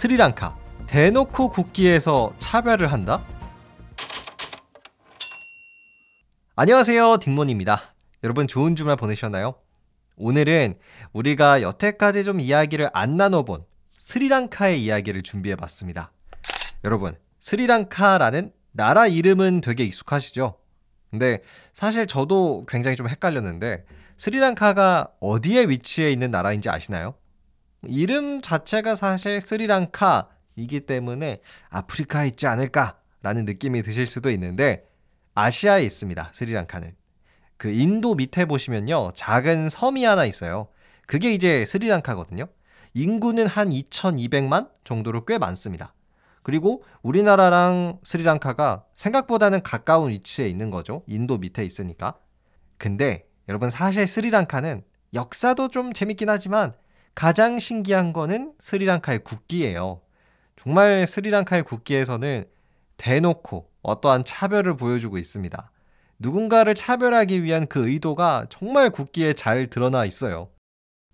스리랑카, 대놓고 국기에서 차별을 한다? 안녕하세요, 딩몬입니다. 여러분 좋은 주말 보내셨나요? 오늘은 우리가 여태까지 좀 이야기를 안 나눠본 스리랑카의 이야기를 준비해봤습니다. 여러분, 스리랑카라는 나라 이름은 되게 익숙하시죠? 근데 사실 저도 굉장히 좀 헷갈렸는데 스리랑카가 어디에 위치해 있는 나라인지 아시나요? 이름 자체가 사실 스리랑카이기 때문에 아프리카에 있지 않을까라는 느낌이 드실 수도 있는데 아시아에 있습니다. 스리랑카는. 그 인도 밑에 보시면요. 작은 섬이 하나 있어요. 그게 이제 스리랑카거든요. 인구는 한 2200만 정도로 꽤 많습니다. 그리고 우리나라랑 스리랑카가 생각보다는 가까운 위치에 있는 거죠. 인도 밑에 있으니까. 근데 여러분 사실 스리랑카는 역사도 좀 재밌긴 하지만 가장 신기한 거는 스리랑카의 국기예요. 정말 스리랑카의 국기에서는 대놓고 어떠한 차별을 보여주고 있습니다. 누군가를 차별하기 위한 그 의도가 정말 국기에 잘 드러나 있어요.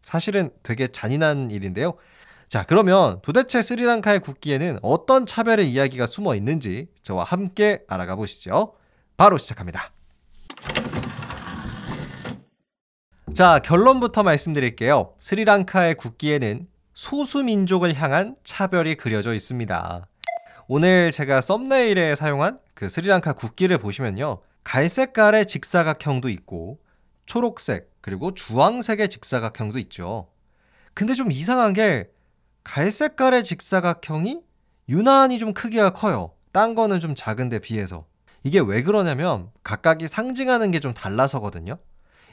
사실은 되게 잔인한 일인데요. 자, 그러면 도대체 스리랑카의 국기에는 어떤 차별의 이야기가 숨어 있는지 저와 함께 알아가 보시죠. 바로 시작합니다. 자, 결론부터 말씀드릴게요. 스리랑카의 국기에는 소수민족을 향한 차별이 그려져 있습니다. 오늘 제가 썸네일에 사용한 그 스리랑카 국기를 보시면요. 갈색깔의 직사각형도 있고 초록색 그리고 주황색의 직사각형도 있죠. 근데 좀 이상한 게 갈색깔의 직사각형이 유난히 좀 크기가 커요. 딴 거는 좀 작은데 비해서. 이게 왜 그러냐면 각각이 상징하는 게 좀 달라서거든요.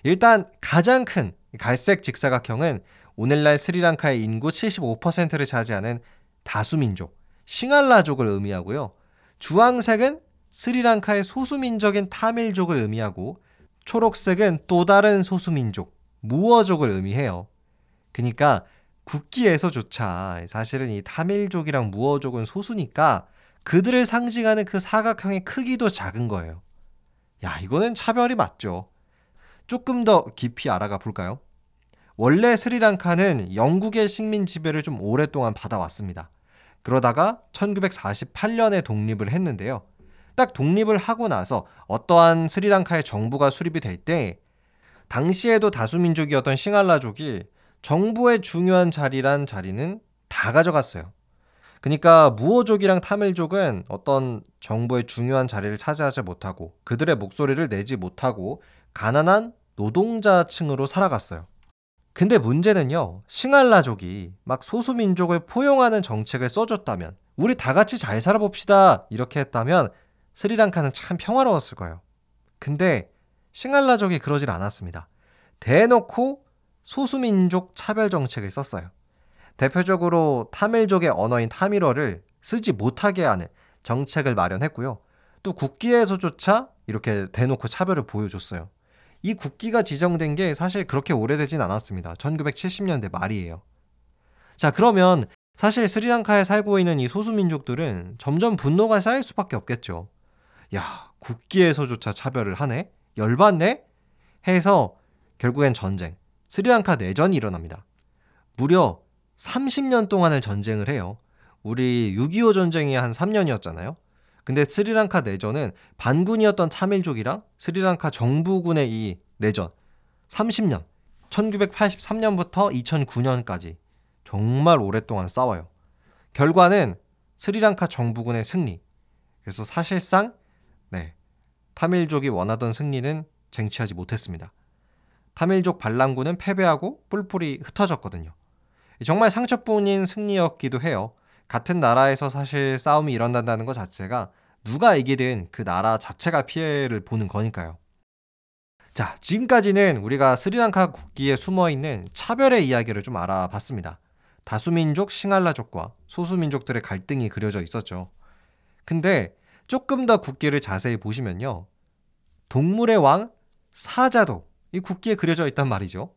일단 가장 큰 갈색 직사각형은 오늘날 스리랑카의 인구 75%를 차지하는 다수민족, 싱할라족을 의미하고요. 주황색은 스리랑카의 소수민족인 타밀족을 의미하고 초록색은 또 다른 소수민족, 무어족을 의미해요. 그러니까 국기에서조차 사실은 이 타밀족이랑 무어족은 소수니까 그들을 상징하는 그 사각형의 크기도 작은 거예요. 야, 이거는 차별이 맞죠. 조금 더 깊이 알아가 볼까요? 원래 스리랑카는 영국의 식민 지배를 좀 오랫동안 받아왔습니다. 그러다가 1948년에 독립을 했는데요. 딱 독립을 하고 나서 어떠한 스리랑카의 정부가 수립이 될 때 당시에도 다수민족이었던 싱할라족이 정부의 중요한 자리란 자리는 다 가져갔어요. 그러니까 무어족이랑 타밀족은 어떤 정부의 중요한 자리를 차지하지 못하고 그들의 목소리를 내지 못하고 가난한 노동자층으로 살아갔어요. 근데 문제는요. 싱할라족이 막 소수민족을 포용하는 정책을 써줬다면 우리 다 같이 잘 살아봅시다 이렇게 했다면 스리랑카는 참 평화로웠을 거예요. 근데 싱할라족이 그러질 않았습니다. 대놓고 소수민족 차별 정책을 썼어요. 대표적으로 타밀족의 언어인 타밀어를 쓰지 못하게 하는 정책을 마련했고요. 또 국기에서조차 이렇게 대놓고 차별을 보여줬어요. 이 국기가 지정된 게 사실 그렇게 오래되진 않았습니다. 1970년대 말이에요. 자, 그러면 사실 스리랑카에 살고 있는 이 소수민족들은 점점 분노가 쌓일 수밖에 없겠죠. 야, 국기에서조차 차별을 하네? 열받네? 해서 결국엔 전쟁, 스리랑카 내전이 일어납니다. 무려 30년 동안을 전쟁을 해요. 우리 6.25 전쟁이 한 3년이었잖아요. 근데 스리랑카 내전은 반군이었던 타밀족이랑 스리랑카 정부군의 이 내전 30년, 1983년부터 2009년까지 정말 오랫동안 싸워요. 결과는 스리랑카 정부군의 승리. 그래서 사실상 타밀족이 원하던 승리는 쟁취하지 못했습니다. 타밀족 반란군은 패배하고 뿔뿔이 흩어졌거든요. 정말 상처뿐인 승리였기도 해요. 같은 나라에서 사실 싸움이 일어난다는 것 자체가 누가 이기든 그 나라 자체가 피해를 보는 거니까요. 자, 지금까지는 우리가 스리랑카 국기에 숨어있는 차별의 이야기를 좀 알아봤습니다. 다수민족 싱할라족과 소수민족들의 갈등이 그려져 있었죠. 근데 조금 더 국기를 자세히 보시면요. 동물의 왕 사자도 이 국기에 그려져 있단 말이죠.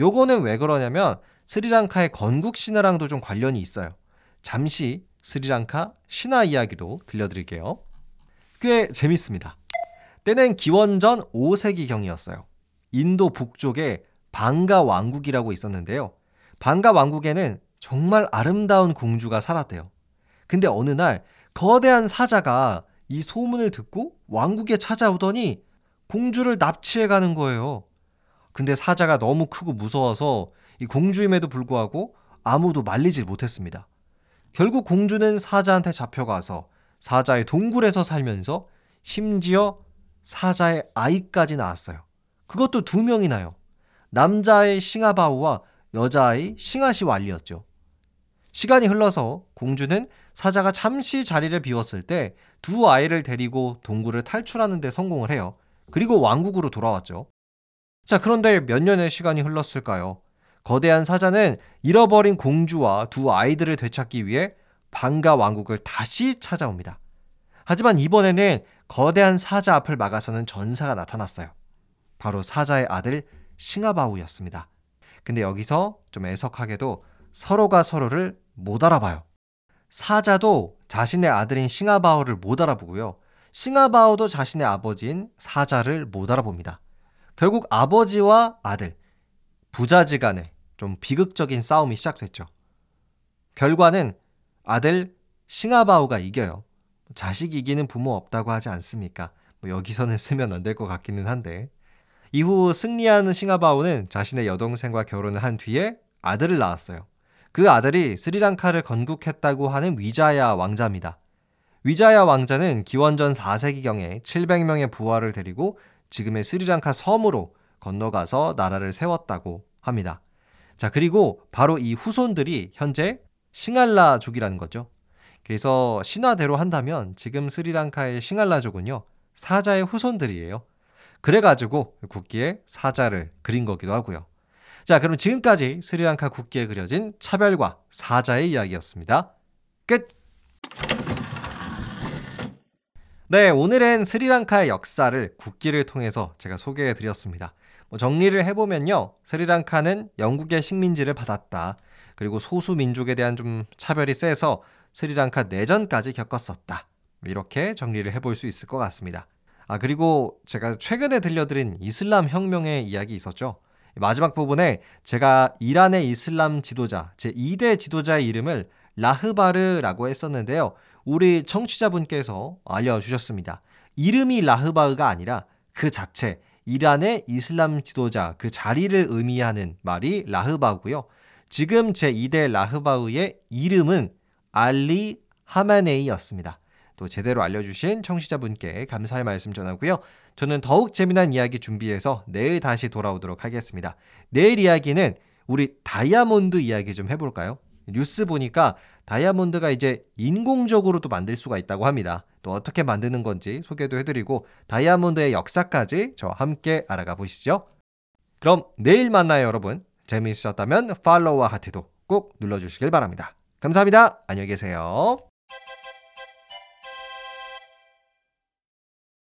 요거는 왜 그러냐면 스리랑카의 건국 신화랑도 좀 관련이 있어요. 잠시 스리랑카 신화 이야기도 들려드릴게요. 꽤 재밌습니다. 때는 기원전 5세기경이었어요. 인도 북쪽에 방가 왕국이라고 있었는데요. 방가 왕국에는 정말 아름다운 공주가 살았대요. 근데 어느 날 거대한 사자가 이 소문을 듣고 왕국에 찾아오더니 공주를 납치해가는 거예요. 근데 사자가 너무 크고 무서워서 이 공주임에도 불구하고 아무도 말리질 못했습니다. 결국 공주는 사자한테 잡혀가서 사자의 동굴에서 살면서 심지어 사자의 아이까지 낳았어요. 그것도 2명이나요. 남자아이 싱아바우와 여자아이 싱아시왈리였죠. 시간이 흘러서 공주는 사자가 잠시 자리를 비웠을 때 2 아이를 데리고 동굴을 탈출하는 데 성공을 해요. 그리고 왕국으로 돌아왔죠. 자, 그런데 몇 년의 시간이 흘렀을까요? 거대한 사자는 잃어버린 공주와 2 아이들을 되찾기 위해 방가 왕국을 다시 찾아옵니다. 하지만 이번에는 거대한 사자 앞을 막아서는 전사가 나타났어요. 바로 사자의 아들 싱아바우였습니다. 근데 여기서 좀 애석하게도 서로가 서로를 못 알아봐요. 사자도 자신의 아들인 싱아바우를 못 알아보고요. 싱아바우도 자신의 아버지인 사자를 못 알아봅니다. 결국 아버지와 아들, 부자지간의 좀 비극적인 싸움이 시작됐죠. 결과는 아들 싱아바우가 이겨요. 자식 이기는 부모 없다고 하지 않습니까? 여기서는 쓰면 안 될 것 같기는 한데, 이후 승리한 싱아바우는 자신의 여동생과 결혼을 한 뒤에 아들을 낳았어요. 그 아들이 스리랑카를 건국했다고 하는 위자야 왕자입니다. 위자야 왕자는 기원전 4세기경에 700명의 부하를 데리고 지금의 스리랑카 섬으로 건너가서 나라를 세웠다고 합니다. 자, 그리고 바로 이 후손들이 현재 싱할라족이라는 거죠. 그래서 신화대로 한다면 지금 스리랑카의 싱할라족은요, 사자의 후손들이에요. 그래가지고 국기에 사자를 그린 거기도 하고요. 자, 그럼 지금까지 스리랑카 국기에 그려진 차별과 사자의 이야기였습니다. 끝! 네, 오늘은 스리랑카의 역사를 국기를 통해서 제가 소개해드렸습니다. 정리를 해보면요, 스리랑카는 영국의 식민지를 받았다. 그리고 소수민족에 대한 좀 차별이 세서 스리랑카 내전까지 겪었었다. 이렇게 정리를 해볼 수 있을 것 같습니다. 아, 그리고 제가 최근에 들려드린 이슬람 혁명의 이야기 있었죠. 마지막 부분에 제가 이란의 이슬람 지도자, 제2대 지도자의 이름을 라흐바르라고 했었는데요. 우리 청취자분께서 알려주셨습니다. 이름이 라흐바르가 아니라 그 자체, 이란의 이슬람 지도자 그 자리를 의미하는 말이 라흐바르고요. 지금 제2대 라흐바르의 이름은 알리 하마네이였습니다. 또 제대로 알려주신 청취자분께 감사의 말씀 전하고요. 저는 더욱 재미난 이야기 준비해서 내일 다시 돌아오도록 하겠습니다. 내일 이야기는 우리 다이아몬드 이야기 좀 해볼까요? 뉴스 보니까 다이아몬드가 이제 인공적으로도 만들 수가 있다고 합니다. 또 어떻게 만드는 건지 소개도 해드리고 다이아몬드의 역사까지 저와 함께 알아가 보시죠. 그럼 내일 만나요, 여러분. 재미있으셨다면 팔로우와 하트도 꼭 눌러주시길 바랍니다. 감사합니다. 안녕히 계세요.